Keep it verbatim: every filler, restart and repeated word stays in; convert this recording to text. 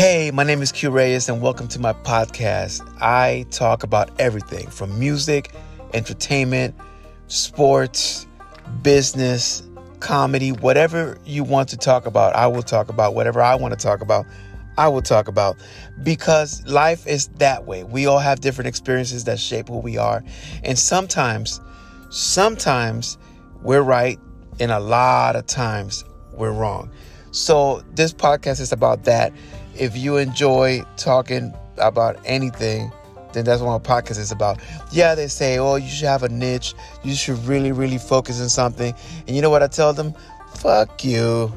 Hey, my name is Keu Reyes and welcome to my podcast. I talk about everything from music, entertainment, sports, business, comedy, whatever you want to talk about, I will talk about. Whatever I want to talk about, I will talk about, because life is that way. We all have different experiences that shape who we are. And sometimes, sometimes we're right and a lot of times we're wrong. So this podcast is about that. If you enjoy talking about anything, then that's what my podcast is about. Yeah, they say, oh, you should have a niche. You should really, really focus on something. And you know what I tell them? Fuck you.